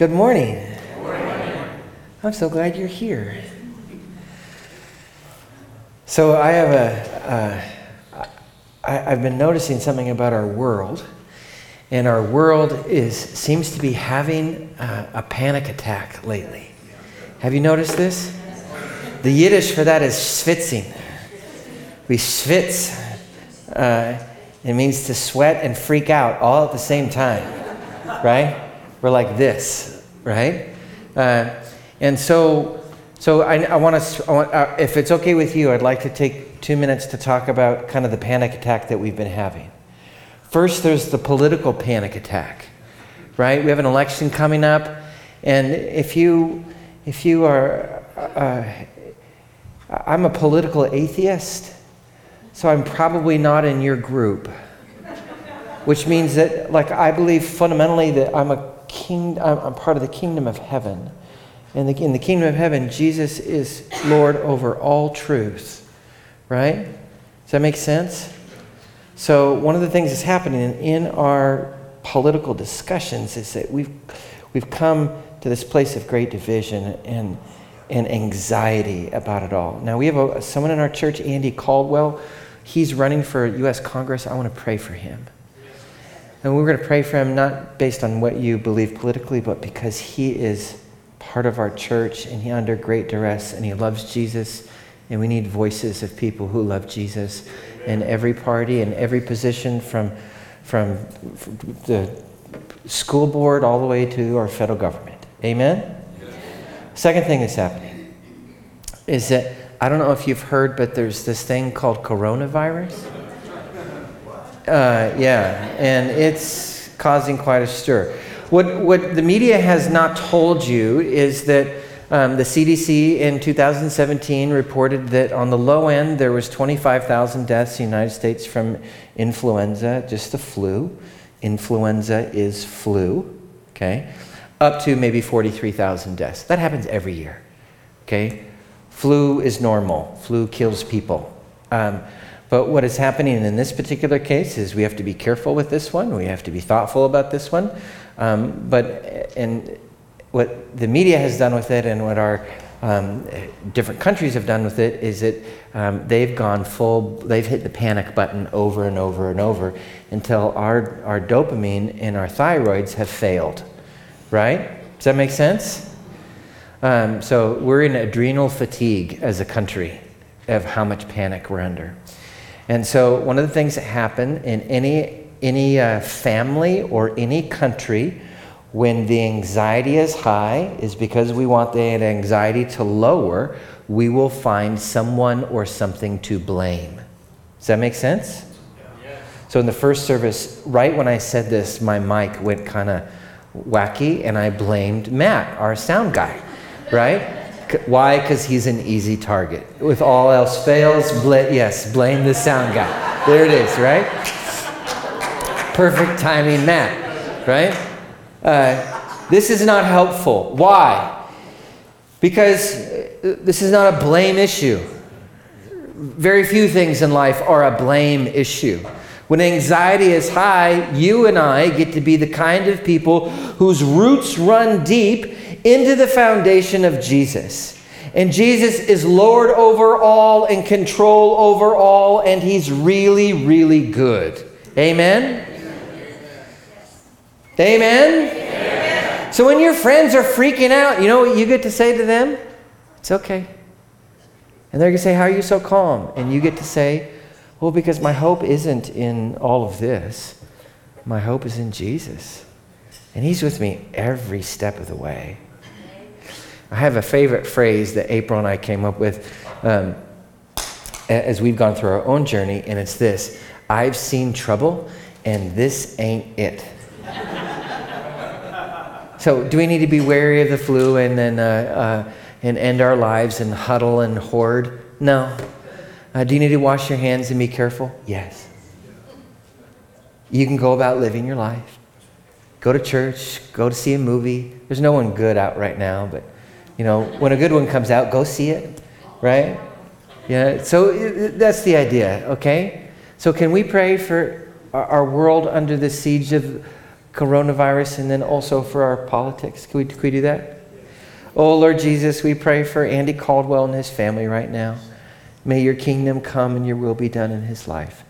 Good morning. Good morning. I'm so glad you're here. So I have I've been noticing something about our world, and our world seems to be having a panic attack lately. Have you noticed this? The Yiddish for that is schwitzing. We schwitz. It means to sweat and freak out all at the same time, right? We're like this, right? And so I want to, if it's okay with you, I'd like to take 2 minutes to talk about kind of the panic attack that we've been having. First, there's the political panic attack, right? We have an election coming up, and if you are, I'm a political atheist, so I'm probably not in your group. Which means that, like, I believe fundamentally that I'm part of the kingdom of heaven. And in the kingdom of heaven, Jesus is Lord over all truth, right? Does that make sense? So one of the things that's happening in our political discussions is that we've come to this place of great division and anxiety about it all. Now, we have someone in our church, Andy Caldwell. He's running for U.S. Congress. I want to pray for him. And we're going to pray for him, not based on what you believe politically, but because he is part of our church, and he's under great duress, and he loves Jesus, and we need voices of people who love Jesus in every party and every position, from the school board all the way to our federal government. Amen? Yes. Second thing that's happening is that, I don't know if you've heard, but there's this thing called coronavirus. And it's causing quite a stir. What the media has not told you is that the CDC in 2017 reported that on the low end there was 25,000 deaths in the United States from influenza, just the flu. Influenza is flu, okay? Up to maybe 43,000 deaths. That happens every year, okay? Flu is normal. Flu kills people. But what is happening in this particular case is we have to be careful with this one. We have to be thoughtful about this one. But what the media has done with it, and what our different countries have done with it, is that they've hit the panic button over and over and over until our dopamine and our thyroids have failed, right? Does that make sense? So we're in adrenal fatigue as a country of how much panic we're under. And so one of the things that happen in any family or any country when the anxiety is high is, because we want the anxiety to lower, we will find someone or something to blame. Does that make sense? Yeah. So in the first service, right when I said this, my mic went kind of wacky, and I blamed Matt, our sound guy, right? Why? Because he's an easy target. If all else fails, blame the sound guy. There it is, right? Perfect timing, Matt, right? This is not helpful. Why? Because this is not a blame issue. Very few things in life are a blame issue. When anxiety is high, you and I get to be the kind of people whose roots run deep into the foundation of Jesus. And Jesus is Lord over all and control over all, and he's really, really good. Amen? Amen? Amen. So when your friends are freaking out, you know what you get to say to them? It's okay. And they're going to say, how are you so calm? And you get to say, well, because my hope isn't in all of this. My hope is in Jesus. And he's with me every step of the way. I have a favorite phrase that April and I came up with as we've gone through our own journey, and it's this: I've seen trouble, and this ain't it. So do we need to be wary of the flu and end our lives and huddle and hoard? No. Do you need to wash your hands and be careful? Yes. You can go about living your life. Go to church, go to see a movie. There's no one good out right now, but you know, when a good one comes out, go see it, right? Yeah, so that's the idea, okay? So can we pray for our world under the siege of coronavirus and then also for our politics. Can we do that? Oh, Lord Jesus, we pray for Andy Caldwell and his family right now. May your kingdom come and your will be done in his life.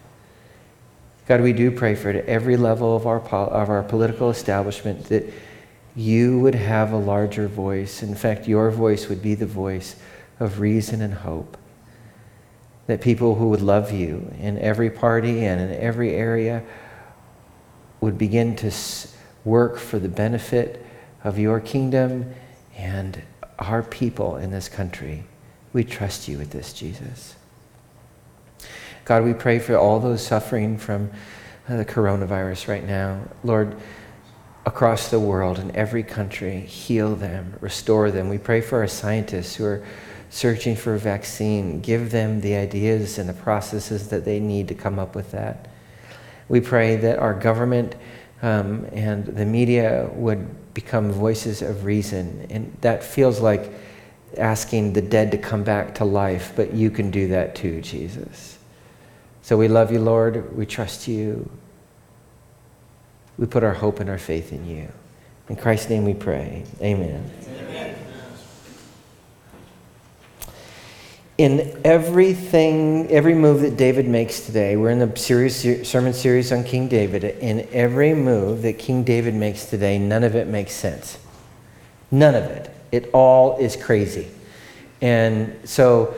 God, we do pray for it at every level of our political establishment, that you would have a larger voice. In fact, your voice would be the voice of reason and hope. That people who would love you in every party and in every area would begin to work for the benefit of your kingdom and our people in this country. We trust you with this, Jesus. God, we pray for all those suffering from the coronavirus right now. Lord, across the world, in every country, heal them, restore them. We pray for our scientists who are searching for a vaccine. Give them the ideas and the processes that they need to come up with that. We pray that our government and the media would become voices of reason. And that feels like asking the dead to come back to life, but you can do that too, Jesus. So we love you, Lord. We trust you. We put our hope and our faith in you. In Christ's name we pray. Amen. Amen. In everything, every move that David makes today, we're in the sermon series on King David. In every move that King David makes today, none of it makes sense. None of it. It all is crazy. And so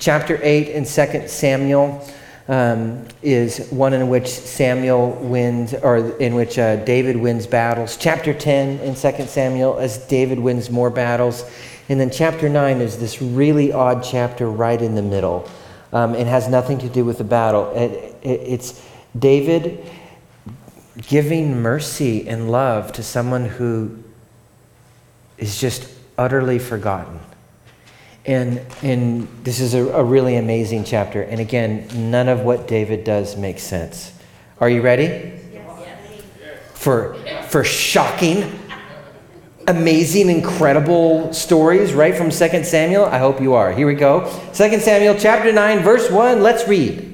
chapter 8 in 2 Samuel is one in which Samuel wins, or in which David wins battles. Chapter 10 in 2 Samuel as David wins more battles. And then chapter 9 is this really odd chapter right in the middle. It has nothing to do with the battle. It's David giving mercy and love to someone who is just utterly forgotten. And this is a really amazing chapter. And again, none of what David does makes sense. Are you ready? Yes. For shocking, amazing, incredible stories right from 2 Samuel? I hope you are. Here we go. 2 Samuel chapter 9, verse 1. Let's read.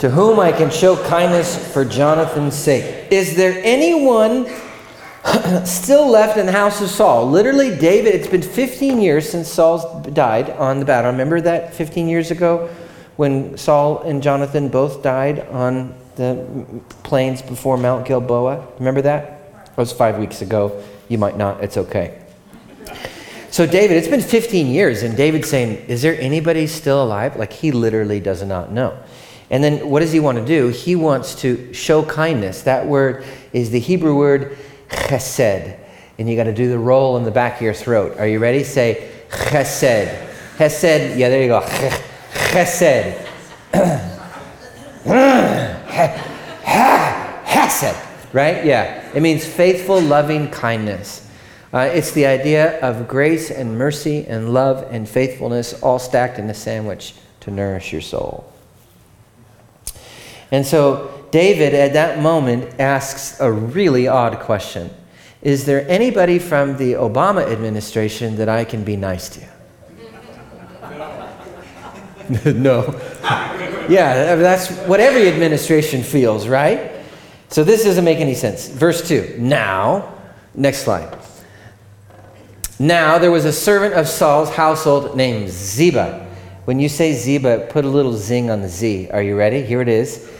To whom I can show kindness for Jonathan's sake. Is there anyone still left in the house of Saul? Literally, David, it's been 15 years since Saul died on the battle. Remember that 15 years ago when Saul and Jonathan both died on the plains before Mount Gilboa? Remember that? It was 5 weeks ago. You might not. It's okay. So David, it's been 15 years, and David's saying, is there anybody still alive? Like, he literally does not know. And then what does he want to do? He wants to show kindness. That word is the Hebrew word chesed. And you got to do the roll in the back of your throat. Are you ready? Say chesed. Chesed. Yeah, there you go. Chesed. Chesed. Right? Yeah. It means faithful, loving kindness. It's the idea of grace and mercy and love and faithfulness all stacked in a sandwich to nourish your soul. And so David, at that moment, asks a really odd question. Is there anybody from the Obama administration that I can be nice to? No. Yeah, that's what every administration feels, right? So this doesn't make any sense. Verse 2. Now, next slide. Now there was a servant of Saul's household named Ziba. When you say Ziba, put a little zing on the Z. Are you ready? Here it is.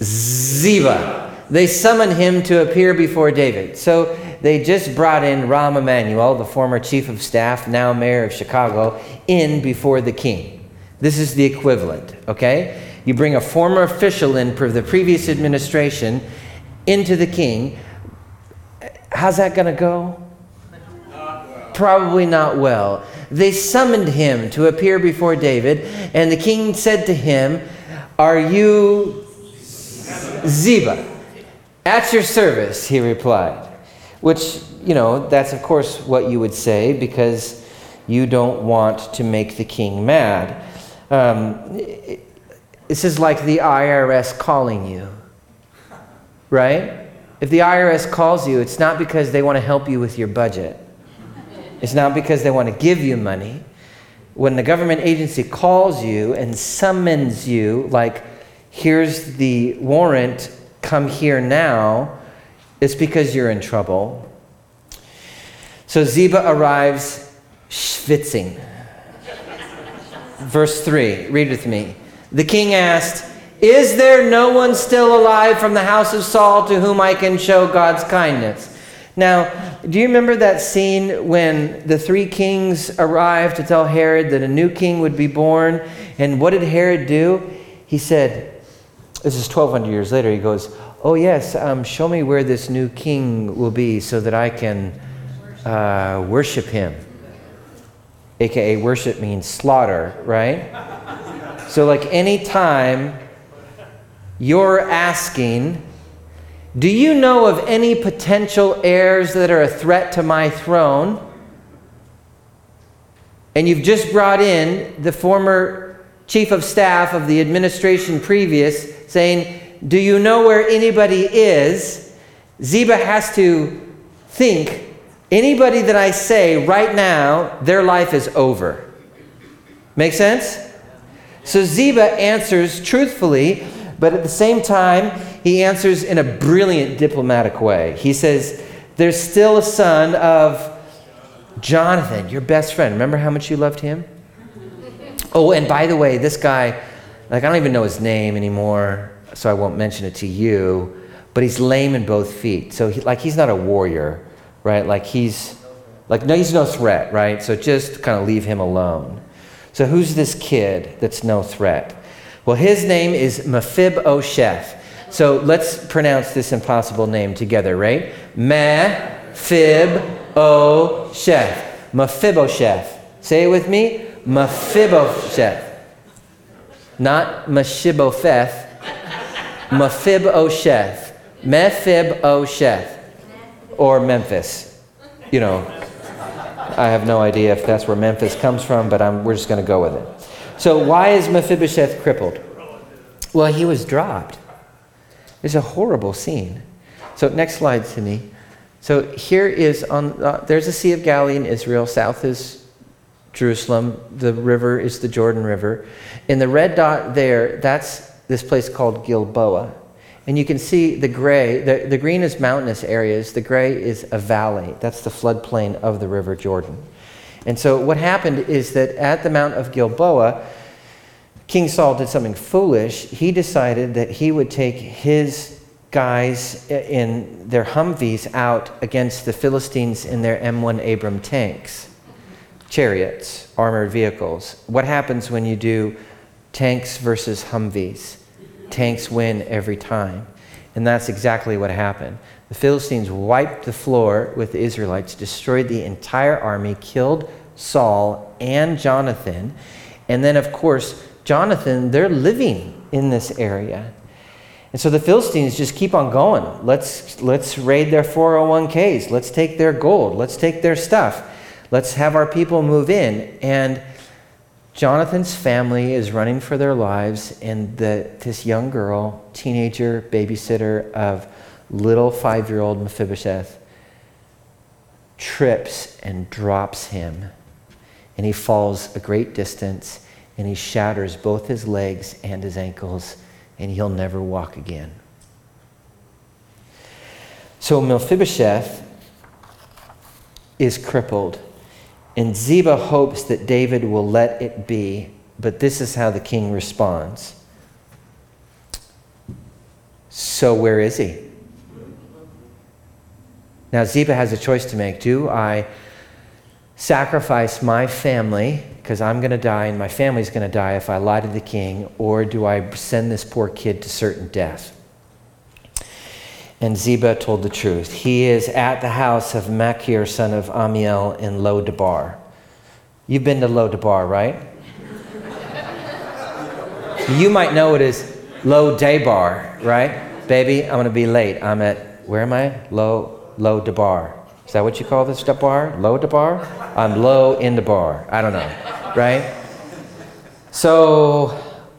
Ziba. They summoned him to appear before David. So they just brought in Rahm Emanuel, the former chief of staff, now mayor of Chicago, in before the king. This is the equivalent, okay? You bring a former official in for the previous administration into the king. How's that going to go? Probably not well. They summoned him to appear before David, and the king said to him, are you Ziba? At your service, he replied. Which, you know, that's of course what you would say, because you don't want to make the king mad. This is like the IRS calling you, right? If the IRS calls you, it's not because they want to help you with your budget. It's not because they want to give you money. when the government agency calls you and summons you, like, here's the warrant, come here now, it's because you're in trouble. So Ziba arrives schwitzing. Verse 3, read with me. The king asked, "Is there no one still alive from the house of Saul to whom I can show God's kindness?" Now, do you remember that scene when the three kings arrived to tell Herod that a new king would be born? And what did Herod do? He said, this is 1,200 years later, he goes, "Oh yes, show me where this new king will be so that I can worship him." AKA worship means slaughter, right? So like any time you're asking, do you know of any potential heirs that are a threat to my throne? And you've just brought in the former chief of staff of the administration previous saying, "Do you know where anybody is?" Ziba has to think, anybody that I say right now, their life is over. Make sense? So Ziba answers truthfully, but at the same time, he answers in a brilliant diplomatic way. He says, "There's still a son of Jonathan, your best friend. Remember how much you loved him? Oh, and by the way, this guy, like, I don't even know his name anymore, so I won't mention it to you, but he's lame in both feet. So he's not a warrior, right? Like he's no threat, right? So just kind of leave him alone." So who's this kid that's no threat? Well, his name is Mephibosheth. So let's pronounce this impossible name together, right? Mephibosheth. Mephibosheth. Say it with me. Mephibosheth. Not Mephibosheth. Mephibosheth. Mephibosheth. Or Memphis. You know, I have no idea if that's where Memphis comes from, but we're just going to go with it. So why is Mephibosheth crippled? Well, he was dropped. It's a horrible scene. So next slide, Cindy. So here is there's a Sea of Galilee in Israel. South is Jerusalem. The river is the Jordan River. In the red dot there, that's this place called Gilboa. And you can see the gray, the green is mountainous areas. The gray is a valley. That's the floodplain of the River Jordan. And so what happened is that at the Mount of Gilboa, King Saul did something foolish. He decided that he would take his guys in their Humvees out against the Philistines in their M1 Abram tanks, chariots, armored vehicles. What happens when you do tanks versus Humvees? Tanks win every time. And that's exactly what happened. The Philistines wiped the floor with the Israelites, destroyed the entire army, killed Saul and Jonathan. And then, of course, Jonathan, they're living in this area. And so the Philistines just keep on going. Let's raid their 401ks. Let's take their gold. Let's take their stuff. Let's have our people move in. And Jonathan's family is running for their lives, and this young girl, teenager, babysitter of little 5-year-old Mephibosheth, trips and drops him, and he falls a great distance, and he shatters both his legs and his ankles, and he'll never walk again. So Mephibosheth is crippled, and Ziba hopes that David will let it be, but this is how the king responds. So where is he? Now Ziba has a choice to make. Do I sacrifice my family, because I'm going to die and my family's going to die if I lie to the king, or do I send this poor kid to certain death? And Ziba told the truth. He is at the house of Makir, son of Amiel, in Lo Debar. You've been to Lo Debar, right? You might know it as Lo Debar, right? Baby, I'm going to be late. I'm at, where am I? Lo Debar. Is that what you call this, Debar? Lo Debar? I'm low in the bar. I don't know, right? So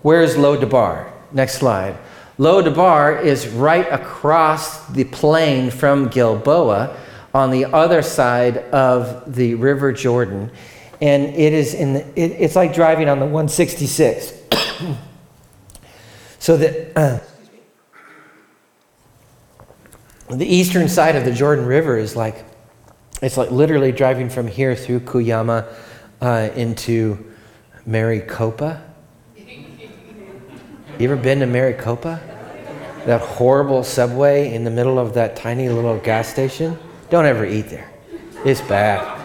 where's Lo Debar? Next slide. Lo Debar is right across the plain from Gilboa on the other side of the River Jordan. and it is in the, it's like driving on the 166. So the eastern side of the Jordan River is like, it's like literally driving from here through Kuyama into Maricopa. You ever been to Maricopa? That horrible subway in the middle of that tiny little gas station? Don't ever eat there. It's bad.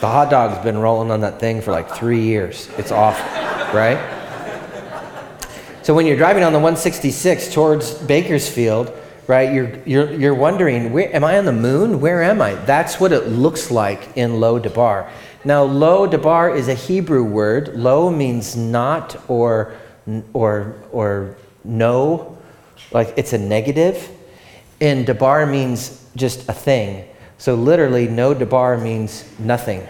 The hot dog's been rolling on that thing for like 3 years. It's awful, right? So when you're driving on the 166 towards Bakersfield, right, you're wondering, where am I on the moon? Where am I? That's what it looks like in Lo Debar. Now, Lo Debar is a Hebrew word. Lo means not or no, like it's a negative, and Debar means just a thing. So literally, no Debar means nothing,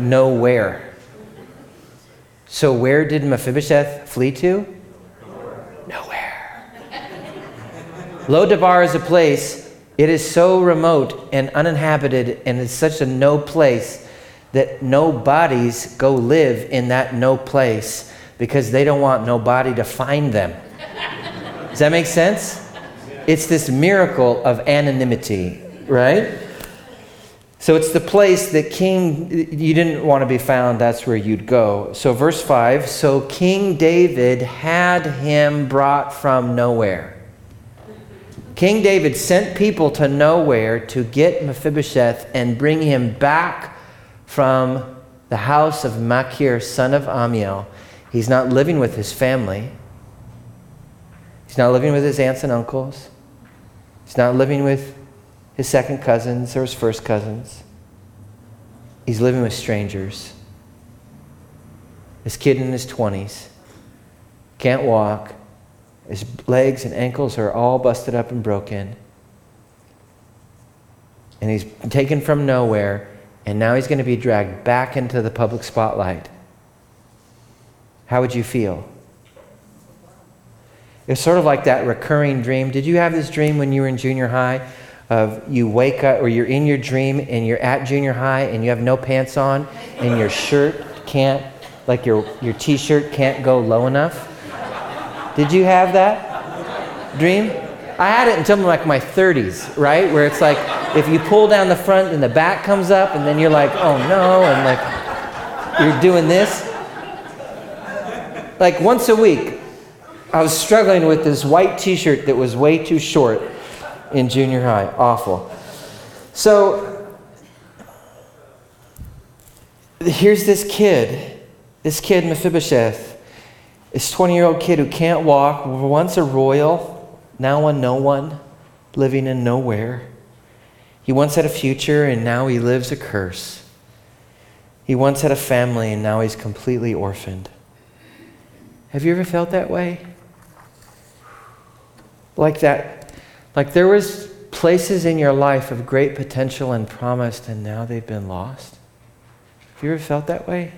nowhere. So where did Mephibosheth flee to? Nowhere. Lo Debar is a place. It is so remote and uninhabited, and it's such a no place that no bodies go live in that no place because they don't want nobody to find them. Does that make sense? It's this miracle of anonymity, right? So it's the place that you didn't want to be found, that's where you'd go. So verse 5, so King David had him brought from nowhere. King David sent people to nowhere to get Mephibosheth and bring him back from the house of Makir, son of Amiel. He's not living with his family. He's not living with his aunts and uncles. He's not living with his second cousins or his first cousins. He's living with strangers. This kid in his 20s can't walk. His legs and ankles are all busted up and broken. And he's taken from nowhere. And now he's going to be dragged back into the public spotlight. How would you feel? It's sort of like that recurring dream. Did you have this dream when you were in junior high of you wake up, or you're in your dream and you're at junior high and you have no pants on and your shirt can't, like your t-shirt can't go low enough? Did you have that dream? I had it until like my 30s, right? Where it's like, if you pull down the front and the back comes up and then you're like, oh no, and like, you're doing this. Like once a week, I was struggling with this white t-shirt that was way too short in junior high. Awful. So here's this kid Mephibosheth, this 20-year-old kid who can't walk, once a royal, now a no one, living in nowhere. He once had a future, and now he lives a curse. He once had a family, and now he's completely orphaned. Have you ever felt that way? Like that, like there was places in your life of great potential and promise, and now they've been lost. Have you ever felt that way?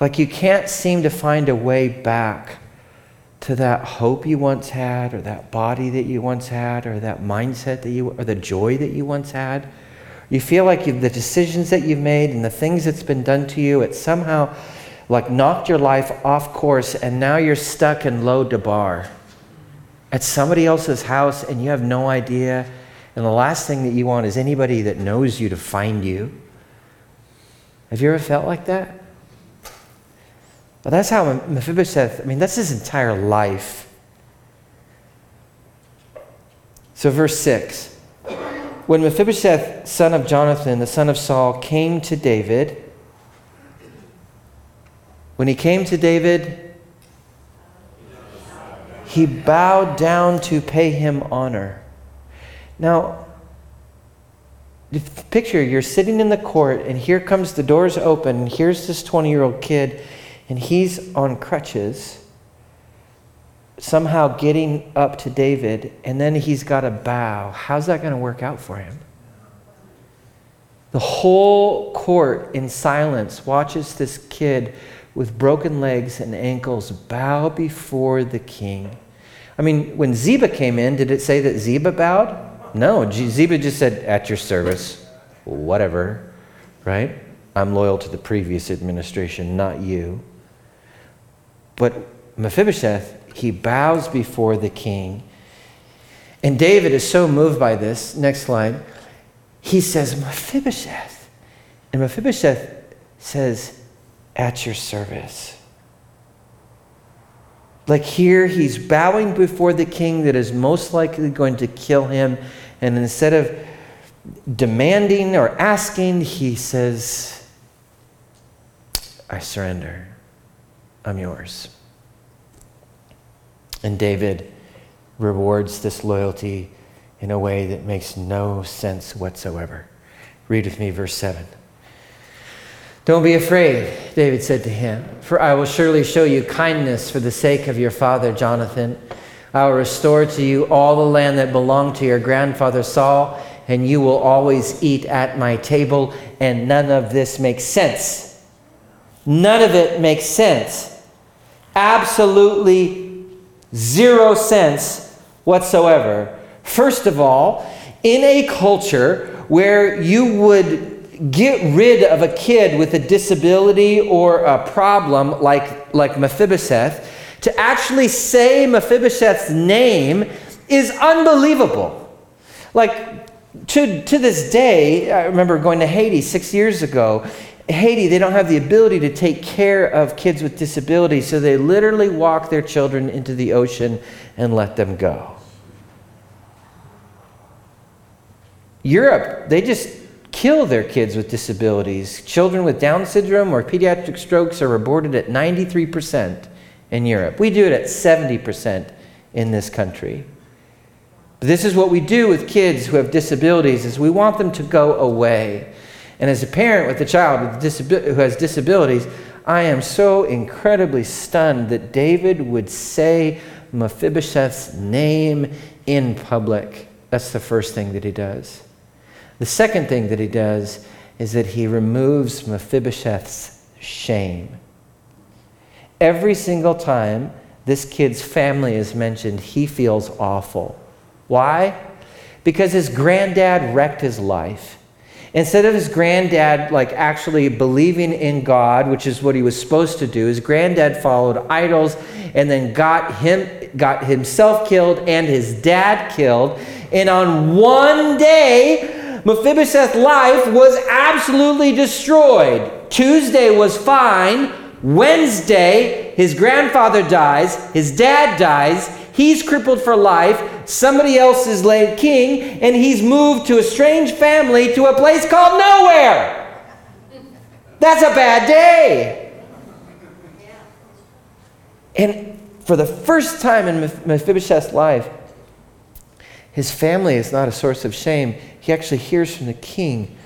Like you can't seem to find a way back to that hope you once had, or that body that you once had, or that mindset that or the joy that you once had. You feel like the decisions that you've made and the things that's been done to you, it somehow like knocked your life off course, and now you're stuck in Lo Debar at somebody else's house, and you have no idea, and the last thing that you want is anybody that knows you to find you. Have you ever felt like that? Well, that's how Mephibosheth, that's his entire life. So verse 6. When Mephibosheth, son of Jonathan, the son of Saul, came to David, he bowed down to pay him honor. Now, picture you're sitting in the court, and here comes the doors open, and here's this 20-year-old kid, and he's on crutches, somehow getting up to David, and then he's got to bow. How's that going to work out for him? The whole court in silence watches this kid with broken legs and ankles bow before the king. When Ziba came in, did it say that Ziba bowed? No, Ziba just said, at your service. whatever, right? I'm loyal to the previous administration, not you. But Mephibosheth, he bows before the king. And David is so moved by this. Next slide. He says, Mephibosheth. And Mephibosheth says, at your service. Like here, he's bowing before the king that is most likely going to kill him. And instead of demanding or asking, he says, I surrender. I'm yours. And David rewards this loyalty in a way that makes no sense whatsoever. Read with me verse 7. Don't be afraid, David said to him, for I will surely show you kindness for the sake of your father Jonathan. I will restore to you all the land that belonged to your grandfather Saul, and you will always eat at my table. And none of this makes sense. None of it makes sense. Absolutely zero sense whatsoever. First of all, in a culture where you would get rid of a kid with a disability or a problem like Mephibosheth, to actually say Mephibosheth's name is unbelievable. Like to this day, I remember going to Haiti 6 years ago. Haiti, they don't have the ability to take care of kids with disabilities, so they literally walk their children into the ocean and let them go. Europe, they just kill their kids with disabilities. Children with Down syndrome or pediatric strokes are aborted at 93% in Europe. We do it at 70% in this country. But this is what we do with kids who have disabilities, is we want them to go away. And as a parent with a child who has disabilities, I am so incredibly stunned that David would say Mephibosheth's name in public. That's the first thing that he does. The second thing that he does is that he removes Mephibosheth's shame. Every single time this kid's family is mentioned, he feels awful. Why? Because his granddad wrecked his life. Instead of his granddad actually believing in God, which is what he was supposed to do, his granddad followed idols and then got himself killed and his dad killed. And on one day, Mephibosheth's life was absolutely destroyed. Tuesday was fine. Wednesday, his grandfather dies. His dad dies. He's crippled for life. Somebody else is laid king, and he's moved to a strange family to a place called nowhere. That's a bad day. And for the first time in Mephibosheth's life, his family is not a source of shame. He actually hears from the king,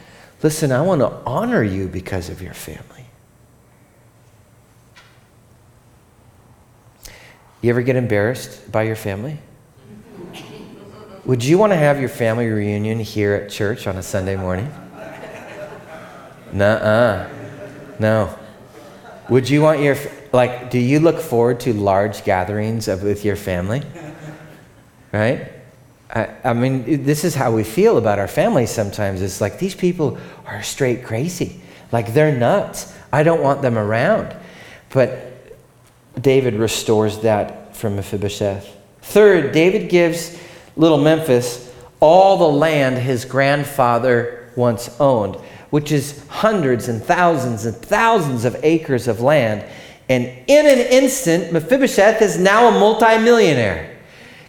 listen, I want to honor you because of your family. You ever get embarrassed by your family? Would you want to have your family reunion here at church on a Sunday morning? Nuh-uh. No. Would you want your, do you look forward to large gatherings with your family? Right? I mean, this is how we feel about our families sometimes. It's like, these people are straight crazy. They're nuts. I don't want them around. But David restores that from Mephibosheth. Third, David gives little Memphis all the land his grandfather once owned, which is hundreds and thousands of acres of land. And in an instant, Mephibosheth is now a multimillionaire.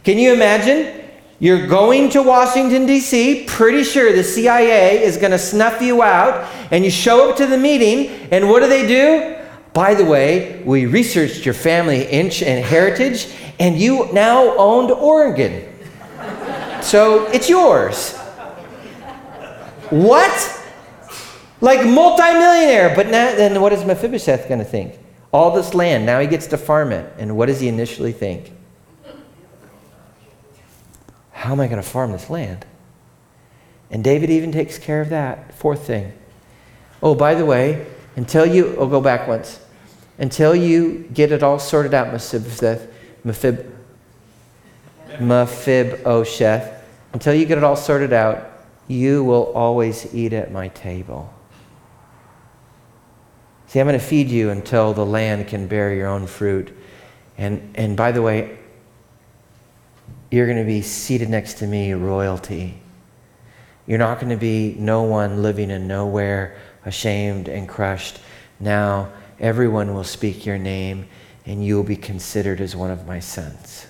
Can you imagine? You're going to Washington, D.C., pretty sure the CIA is going to snuff you out, and you show up to the meeting, and what do? By the way, we researched your family and heritage, and you now owned Oregon. So it's yours. What? Multimillionaire. But now, then what is Mephibosheth going to think? All this land, now he gets to farm it. And what does he initially think? How am I going to farm this land? And David even takes care of that. Fourth thing. Oh, by the way, go back once. Until you get it all sorted out, Mephibosheth, until you get it all sorted out, You will always eat at my table. See, I'm going to feed you until the land can bear your own fruit. And by the way, you're going to be seated next to me, royalty. You're not going to be no one living in nowhere, ashamed and crushed. Now everyone will speak your name, and you will be considered as one of my sons.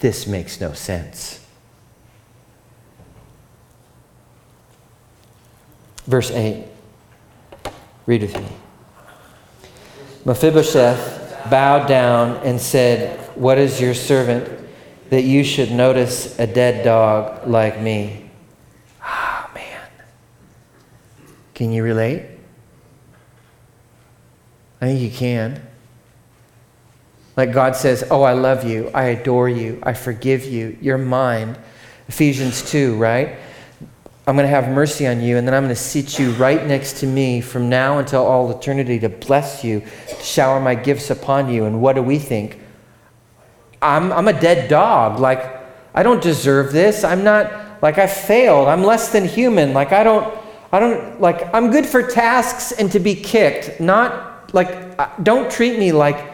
This makes no sense. Verse 8. Read with me. Mephibosheth bowed down and said, "What is your servant that you should notice a dead dog like me?" Ah, man. Can you relate? I think you can. Like God says, oh, I love you. I adore you. I forgive you. You're mine. Ephesians 2, right? I'm going to have mercy on you, and then I'm going to seat you right next to me from now until all eternity to bless you, to shower my gifts upon you. And what do we think? I'm a dead dog. Like, I don't deserve this. I'm not, like, I failed. I'm less than human. Like, I don't, like, I'm good for tasks and to be kicked. Not, like, don't treat me like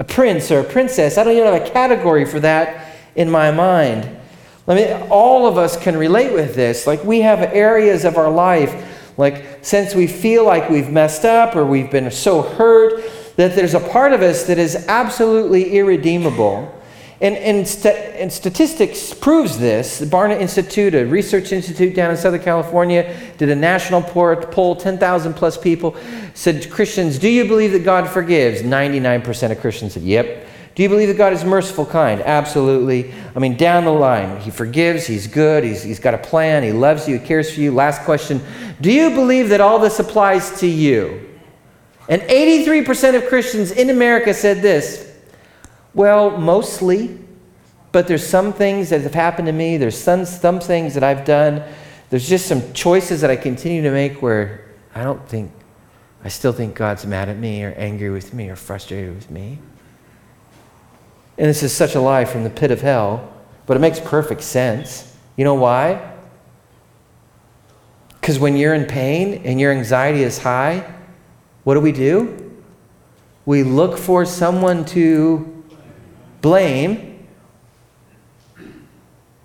a prince or a princess. I don't even have a category for that in my mind. I mean, all of us can relate with this. Like, we have areas of our life, like, since we feel like we've messed up or we've been so hurt, that there's a part of us that is absolutely irredeemable. And statistics proves this. The Barna Institute, a research institute down in Southern California, did a national poll, 10,000 plus people, said, Christians, do you believe that God forgives? 99% of Christians said, yep. Do you believe that God is merciful, kind? Absolutely. I mean, down the line, he forgives, he's good, he's got a plan, he loves you, he cares for you. Last question, do you believe that all this applies to you? And 83% of Christians in America said this, well, mostly, but there's some things that have happened to me, there's some things that I've done, there's just some choices that I continue to make where I still think God's mad at me or angry with me or frustrated with me. And this is such a lie from the pit of hell, but it makes perfect sense. You know why? Because when you're in pain and your anxiety is high, what do? We look for someone to blame.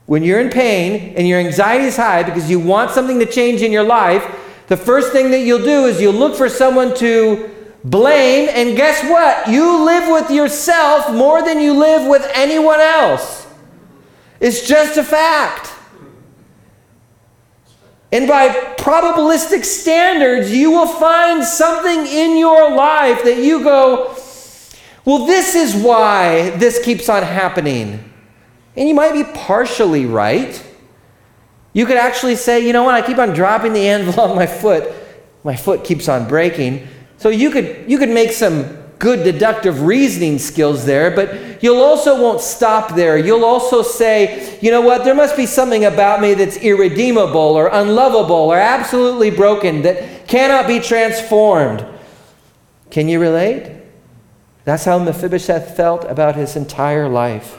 When you're in pain and your anxiety is high because you want something to change in your life, the first thing that you'll do is you'll look for someone to blame, and guess what? You live with yourself more than you live with anyone else. It's just a fact. And by probabilistic standards, you will find something in your life that you go, well, this is why this keeps on happening. And you might be partially right. You could actually say, you know what? I keep on dropping the anvil on my foot. My foot keeps on breaking. So you could make some good deductive reasoning skills there, but you'll also won't stop there. You'll also say, you know what, there must be something about me that's irredeemable or unlovable or absolutely broken that cannot be transformed. Can you relate? That's how Mephibosheth felt about his entire life.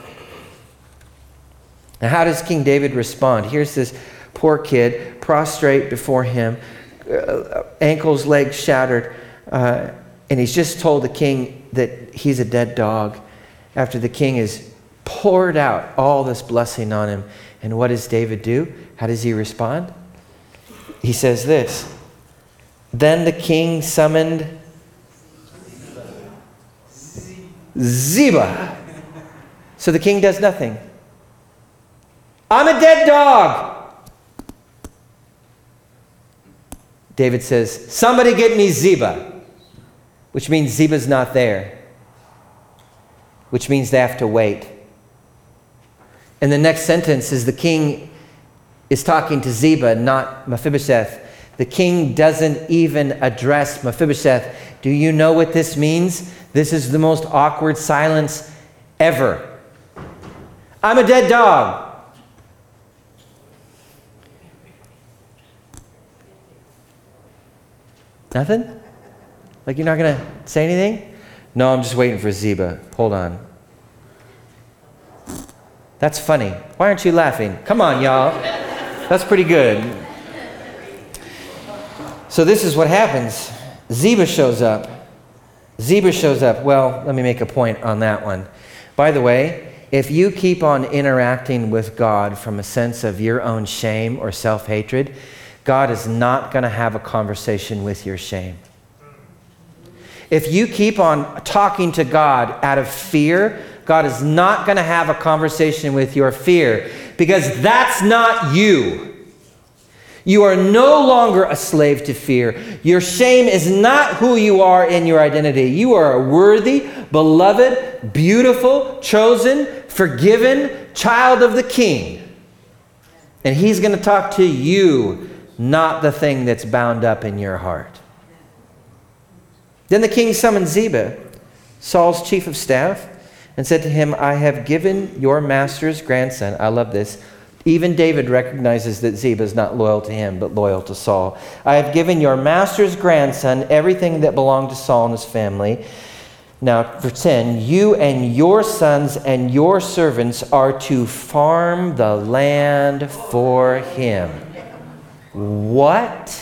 Now, how does King David respond? Here's this poor kid prostrate before him, ankles, legs shattered. And he's just told the king that he's a dead dog after the king has poured out all this blessing on him. And what does David do? How does he respond? He says this, then the king summoned Ziba. So the king does nothing. I'm a dead dog. David says, somebody get me Ziba, which means Ziba's not there, which means they have to wait. And the next sentence is the king is talking to Ziba, not Mephibosheth. The king doesn't even address Mephibosheth. Do you know what this means? This is the most awkward silence ever. I'm a dead dog. Nothing? Like, you're not going to say anything? No, I'm just waiting for Ziba. Hold on. That's funny. Why aren't you laughing? Come on, y'all. That's pretty good. So this is what happens. Ziba shows up. Ziba shows up. Well, let me make a point on that one. By the way, if you keep on interacting with God from a sense of your own shame or self-hatred, God is not going to have a conversation with your shame. If you keep on talking to God out of fear, God is not going to have a conversation with your fear, because that's not you. You are no longer a slave to fear. Your shame is not who you are in your identity. You are a worthy, beloved, beautiful, chosen, forgiven child of the King. And he's going to talk to you, not the thing that's bound up in your heart. Then the king summoned Ziba, Saul's chief of staff, and said to him, I have given your master's grandson. I love this. Even David recognizes that Ziba is not loyal to him, but loyal to Saul. I have given your master's grandson everything that belonged to Saul and his family. Now, verse 10, you and your sons and your servants are to farm the land for him. What?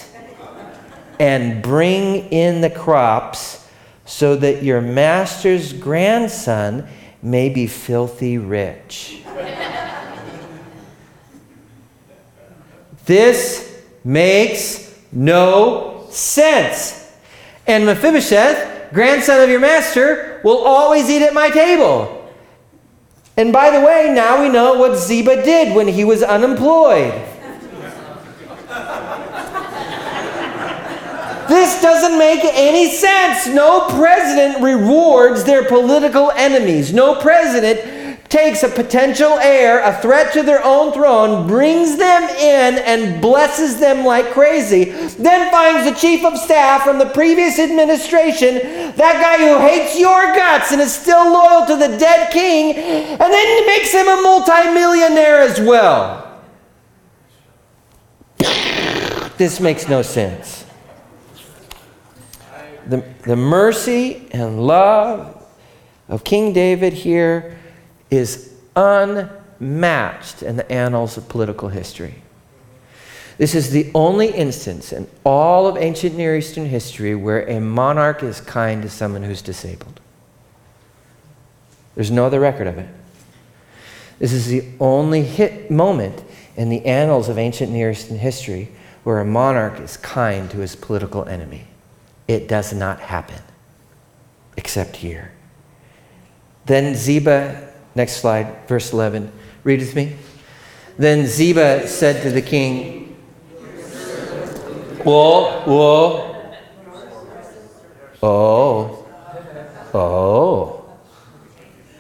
And bring in the crops so that your master's grandson may be filthy rich. This makes no sense. And Mephibosheth, grandson of your master, will always eat at my table. And by the way, now we know what Ziba did when he was unemployed. This doesn't make any sense. No president rewards their political enemies. No president takes a potential heir, a threat to their own throne, brings them in and blesses them like crazy, then finds the chief of staff from the previous administration, that guy who hates your guts and is still loyal to the dead king, and then makes him a multimillionaire as well. This makes no sense. The mercy and love of King David here is unmatched in the annals of political history. This is the only instance in all of ancient Near Eastern history where a monarch is kind to someone who's disabled. There's no other record of it. This is the only moment in the annals of ancient Near Eastern history where a monarch is kind to his political enemy. It does not happen, except here. Then Ziba... Next slide, verse 11. Read with me. Then Ziba said to the king,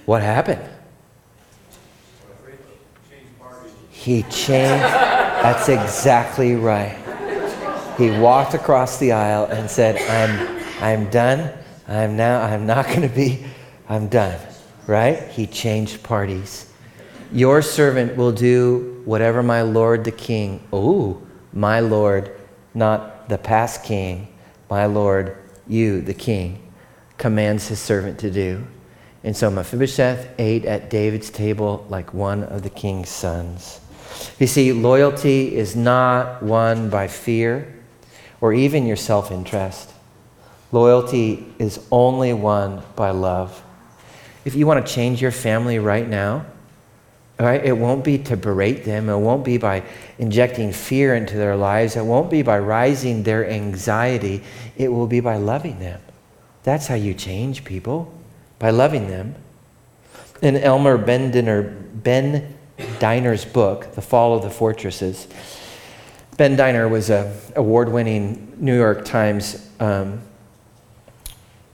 what happened? He changed. That's exactly right. He walked across the aisle and said, I'm done. I'm done. Right? He changed parties. Your servant will do whatever my lord the king. Oh, my lord, not the past king. My lord, you, the king, commands his servant to do. And so Mephibosheth ate at David's table like one of the king's sons. You see, loyalty is not won by fear or even your self-interest. Loyalty is only won by love. If you want to change your family right now, all right, it won't be to berate them. It won't be by injecting fear into their lives. It won't be by rising their anxiety. It will be by loving them. That's how you change people, by loving them. In Elmer Bendiner's book, The Fall of the Fortresses, Bendiner was an award-winning New York Times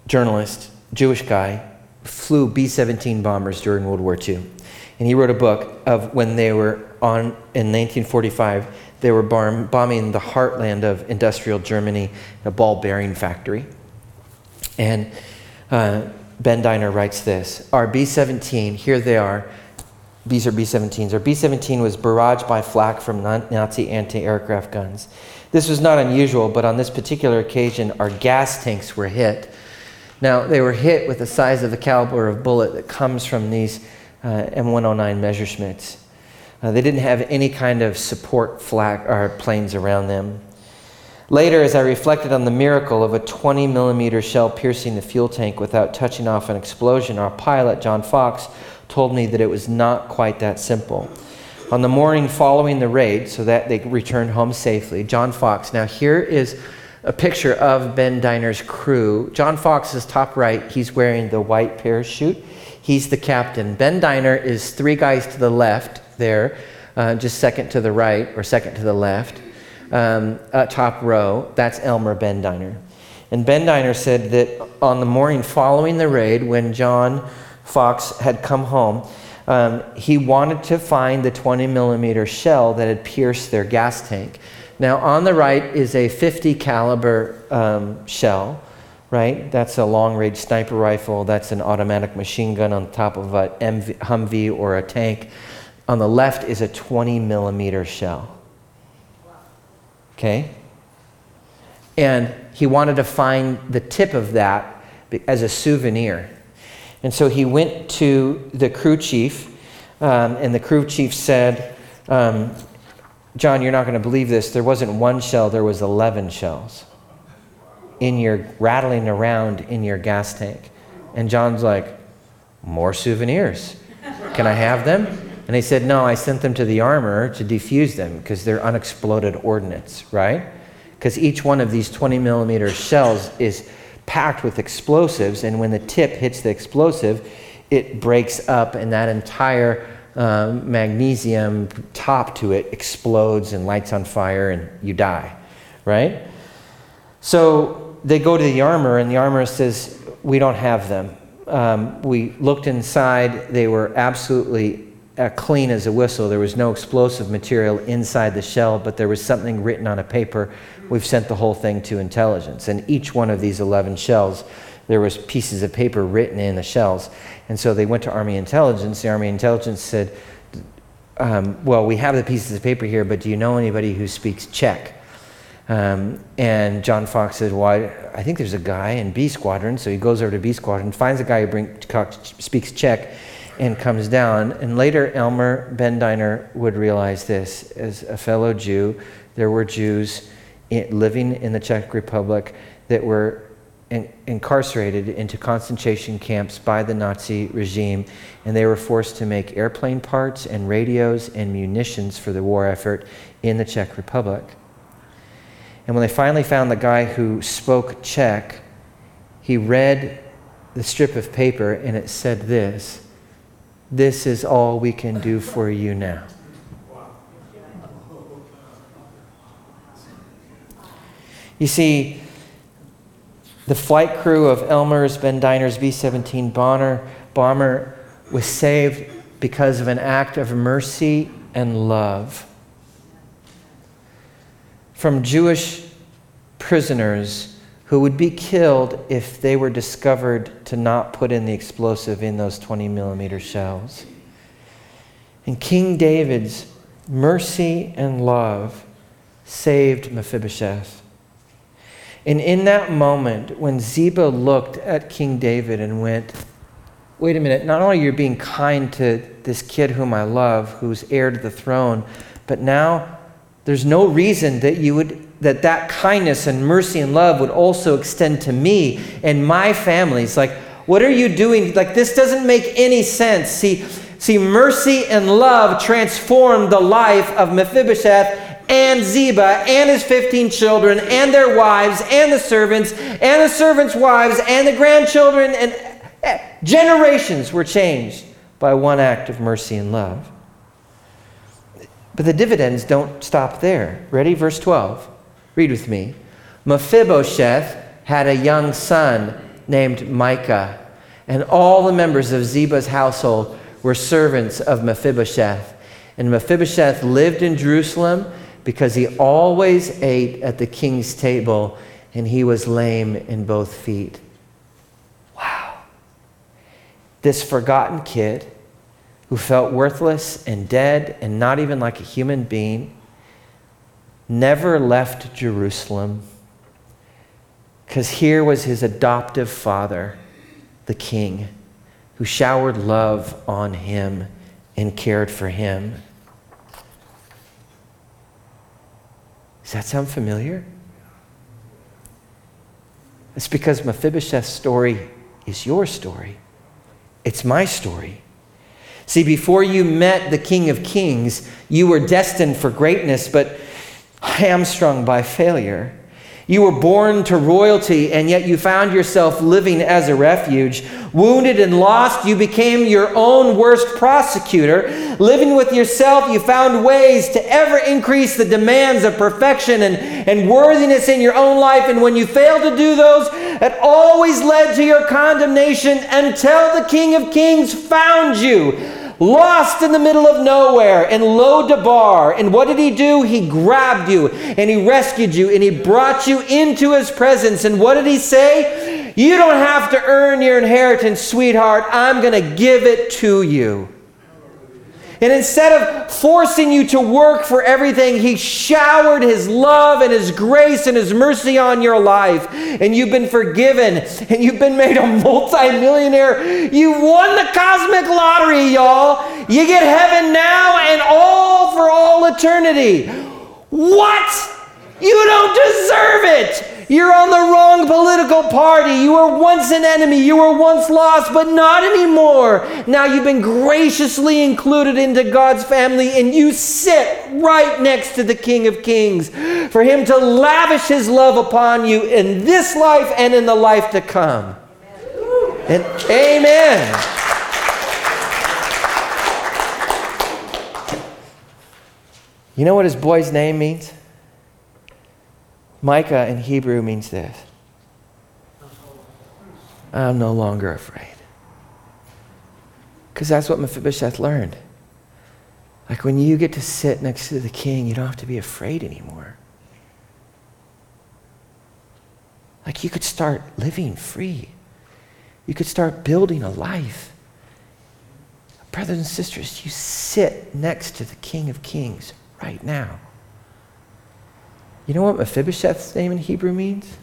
journalist, Jewish guy, flew B-17 bombers during World War II. And he wrote a book of when they were in 1945, they were bombing the heartland of industrial Germany, a ball bearing factory. And Bendiner writes this, our B-17, here they are, these are B-17s. Our B-17 was barraged by flak from Nazi anti-aircraft guns. This was not unusual, but on this particular occasion, our gas tanks were hit. Now, they were hit with the size of the caliber of bullet that comes from these M109 measurements. They didn't have any kind of support flak or planes around them. Later, as I reflected on the miracle of a 20-millimeter shell piercing the fuel tank without touching off an explosion, our pilot, John Fox, told me that it was not quite that simple. On the morning following the raid, so that they returned home safely, John Fox. Now here is a picture of Bendiner's crew. John Fox is top right. He's wearing the white parachute. He's the captain. Bendiner is three guys to the left there, just second to the right or second to the left. Top row, that's Elmer Bendiner. And Bendiner said that on the morning following the raid, when John Fox had come home, he wanted to find the 20-millimeter shell that had pierced their gas tank. Now on the right is a 50 caliber shell, right? That's a long-range sniper rifle. That's an automatic machine gun on top of a Humvee or a tank. On the left is a 20-millimeter shell. Okay? And he wanted to find the tip of that as a souvenir. And so he went to the crew chief, and the crew chief said, John, you're not going to believe this. There wasn't one shell, there was 11 shells rattling around in your gas tank. And John's like, more souvenirs. Can I have them? And he said, no, I sent them to the armorer to defuse them because they're unexploded ordnance, right? Because each one of these 20-millimeter shells is packed with explosives, and when the tip hits the explosive, it breaks up, and that entire magnesium top to it explodes and lights on fire, and you die, right? So they go to the armorer, and the armorer says, we don't have them. We looked inside. They were absolutely clean as a whistle. There was no explosive material inside the shell, but there was something written on a paper. We've sent the whole thing to intelligence. And each one of these 11 shells, there was pieces of paper written in the shells. And so they went to Army Intelligence. The Army Intelligence said, well, we have the pieces of paper here, but do you know anybody who speaks Czech? And John Fox said, well, I think there's a guy in B Squadron. So he goes over to B Squadron, finds a guy who speaks Czech, and comes down. And later Elmer Bendiner would realize this as a fellow Jew. There were Jews living in the Czech Republic that were incarcerated into concentration camps by the Nazi regime, and they were forced to make airplane parts and radios and munitions for the war effort in the Czech Republic. And when they finally found the guy who spoke Czech, he read the strip of paper, and it said this: "This is all we can do for you now." You see, the flight crew of Elmer's Bendiner's B-17 bomber was saved because of an act of mercy and love from Jewish prisoners who would be killed if they were discovered to not put in the explosive in those 20-millimeter shells. And King David's mercy and love saved Mephibosheth. And in that moment, when Ziba looked at King David and went, wait a minute, not only are you being kind to this kid whom I love, who's heir to the throne, but now there's no reason that you would that kindness and mercy and love would also extend to me and my family. It's like, what are you doing? Like, this doesn't make any sense. See, mercy and love transformed the life of Mephibosheth and Ziba and his 15 children and their wives and the servants' wives and the grandchildren, and generations were changed by one act of mercy and love. But the dividends don't stop there. Ready? Verse 12. Read with me. Mephibosheth had a young son named Micah, and all the members of Ziba's household were servants of Mephibosheth. And Mephibosheth lived in Jerusalem because he always ate at the king's table, and he was lame in both feet. Wow. This forgotten kid who felt worthless and dead and not even like a human being never left Jerusalem, because here was his adoptive father, the king, who showered love on him and cared for him. Does that sound familiar? It's because Mephibosheth's story is your story. It's my story. See, before you met the King of Kings, you were destined for greatness, but hamstrung by failure. You were born to royalty, and yet you found yourself living as a refuge. Wounded and lost, you became your own worst prosecutor. Living with yourself, you found ways to ever increase the demands of perfection and worthiness in your own life. And when you failed to do those, it always led to your condemnation until the King of Kings found you. Lost in the middle of nowhere in Lo Debar. And what did he do? He grabbed you and he rescued you and he brought you into his presence. And what did he say? You don't have to earn your inheritance, sweetheart. I'm going to give it to you. And instead of forcing you to work for everything, he showered his love and his grace and his mercy on your life. And you've been forgiven. And you've been made a multimillionaire. You won the cosmic lottery, y'all. You get heaven now and all for all eternity. What? You don't deserve it. You're on the wrong political party. You were once an enemy. You were once lost, but not anymore. Now you've been graciously included into God's family, and you sit right next to the King of Kings for him to lavish his love upon you in this life and in the life to come. And amen. You know what his boy's name means? Micah in Hebrew means this. I'm no longer afraid. Because that's what Mephibosheth learned. Like when you get to sit next to the king, you don't have to be afraid anymore. Like you could start living free. You could start building a life. Brothers and sisters, you sit next to the King of Kings right now. You know what Mephibosheth's name in Hebrew means? It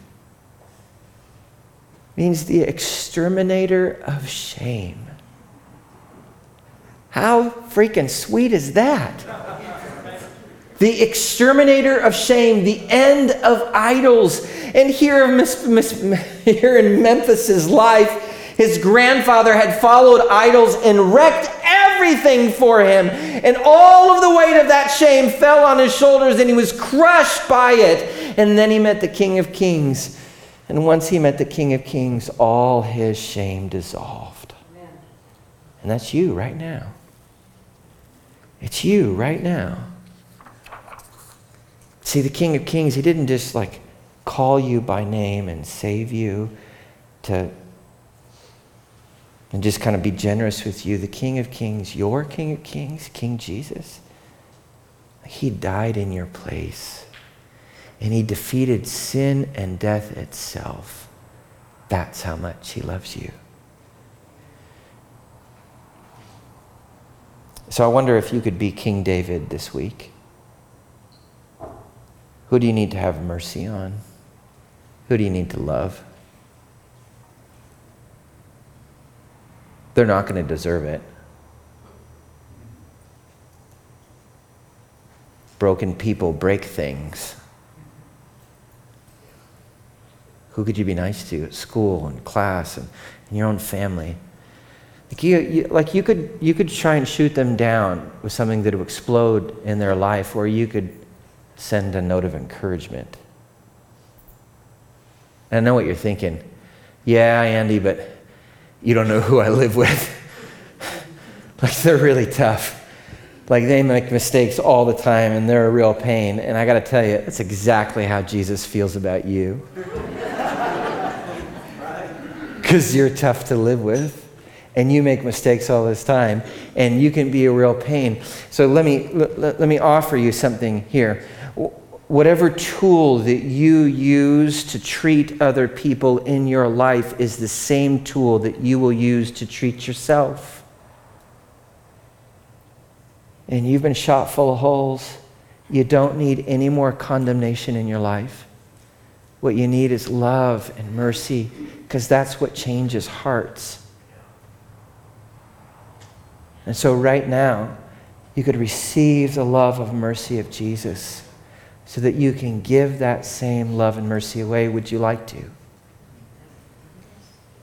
means the exterminator of shame. How freaking sweet is that? The exterminator of shame, the end of idols. And here in Memphis's life, his grandfather had followed idols and wrecked everything for him. And all of the weight of that shame fell on his shoulders and he was crushed by it. And then he met the King of Kings. And once he met the King of Kings, all his shame dissolved. Amen. And that's you right now. It's you right now. See, the King of Kings, he didn't just like call you by name and save you to... and just kind of be generous with you. The King of Kings, your King of Kings, King Jesus, he died in your place. And he defeated sin and death itself. That's how much he loves you. So I wonder if you could be King David this week. Who do you need to have mercy on? Who do you need to love? They're not going to deserve it. Broken people break things. Who could you be nice to at school and class and in your own family? Like you could try and shoot them down with something that would explode in their life, or you could send a note of encouragement. And I know what you're thinking. Yeah, Andy, but you don't know who I live with. Like, they're really tough. Like, they make mistakes all the time, and they're a real pain. And I got to tell you, that's exactly how Jesus feels about you. Because you're tough to live with, and you make mistakes all this time, and you can be a real pain. So let me offer you something here. Whatever tool that you use to treat other people in your life is the same tool that you will use to treat yourself. And you've been shot full of holes. You don't need any more condemnation in your life. What you need is love and mercy, because that's what changes hearts. And so right now, you could receive the love of mercy of Jesus so that you can give that same love and mercy away. Would you like to?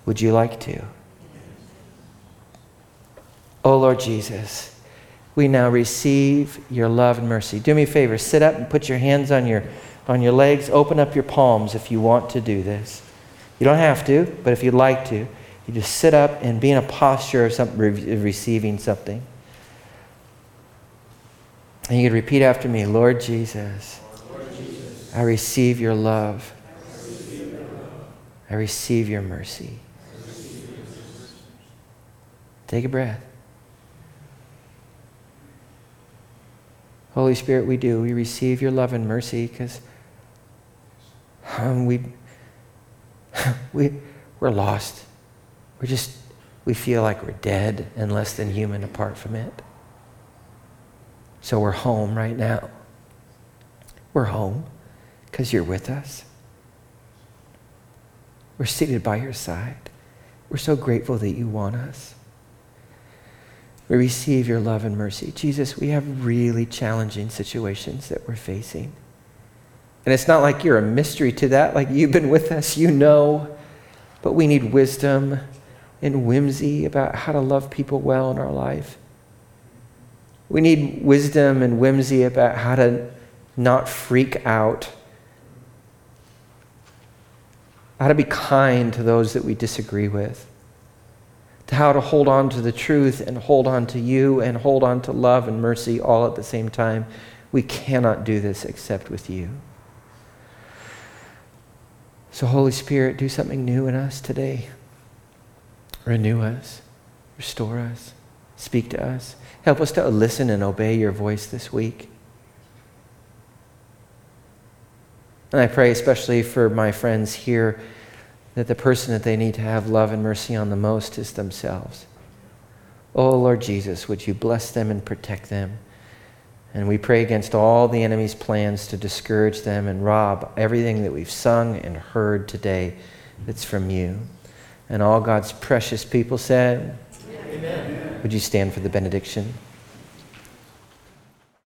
Would you like to? Oh, Lord Jesus, we now receive your love and mercy. Do me a favor, sit up and put your hands on your legs. Open up your palms if you want to do this. You don't have to, but if you'd like to, you just sit up and be in a posture of something, receiving something. And you can repeat after me, Lord Jesus, I receive your love. I receive your mercy. Take a breath. Holy Spirit, we do. We receive your love and mercy because we're lost. We feel like we're dead and less than human apart from it. So we're home right now. We're home because you're with us. We're seated by your side. We're so grateful that you want us. We receive your love and mercy. Jesus, we have really challenging situations that we're facing. And it's not like you're a mystery to that, like you've been with us, you know. But we need wisdom and whimsy about how to love people well in our life. We need wisdom and whimsy about how to not freak out, how to be kind to those that we disagree with, to how to hold on to the truth and hold on to you and hold on to love and mercy all at the same time. We cannot do this except with you. So Holy Spirit, do something new in us today. Renew us, restore us, speak to us. Help us to listen and obey your voice this week. And I pray especially for my friends here that the person that they need to have love and mercy on the most is themselves. Oh, Lord Jesus, would you bless them and protect them? And we pray against all the enemy's plans to discourage them and rob everything that we've sung and heard today that's from you. And all God's precious people said, Amen. Would you stand for the benediction?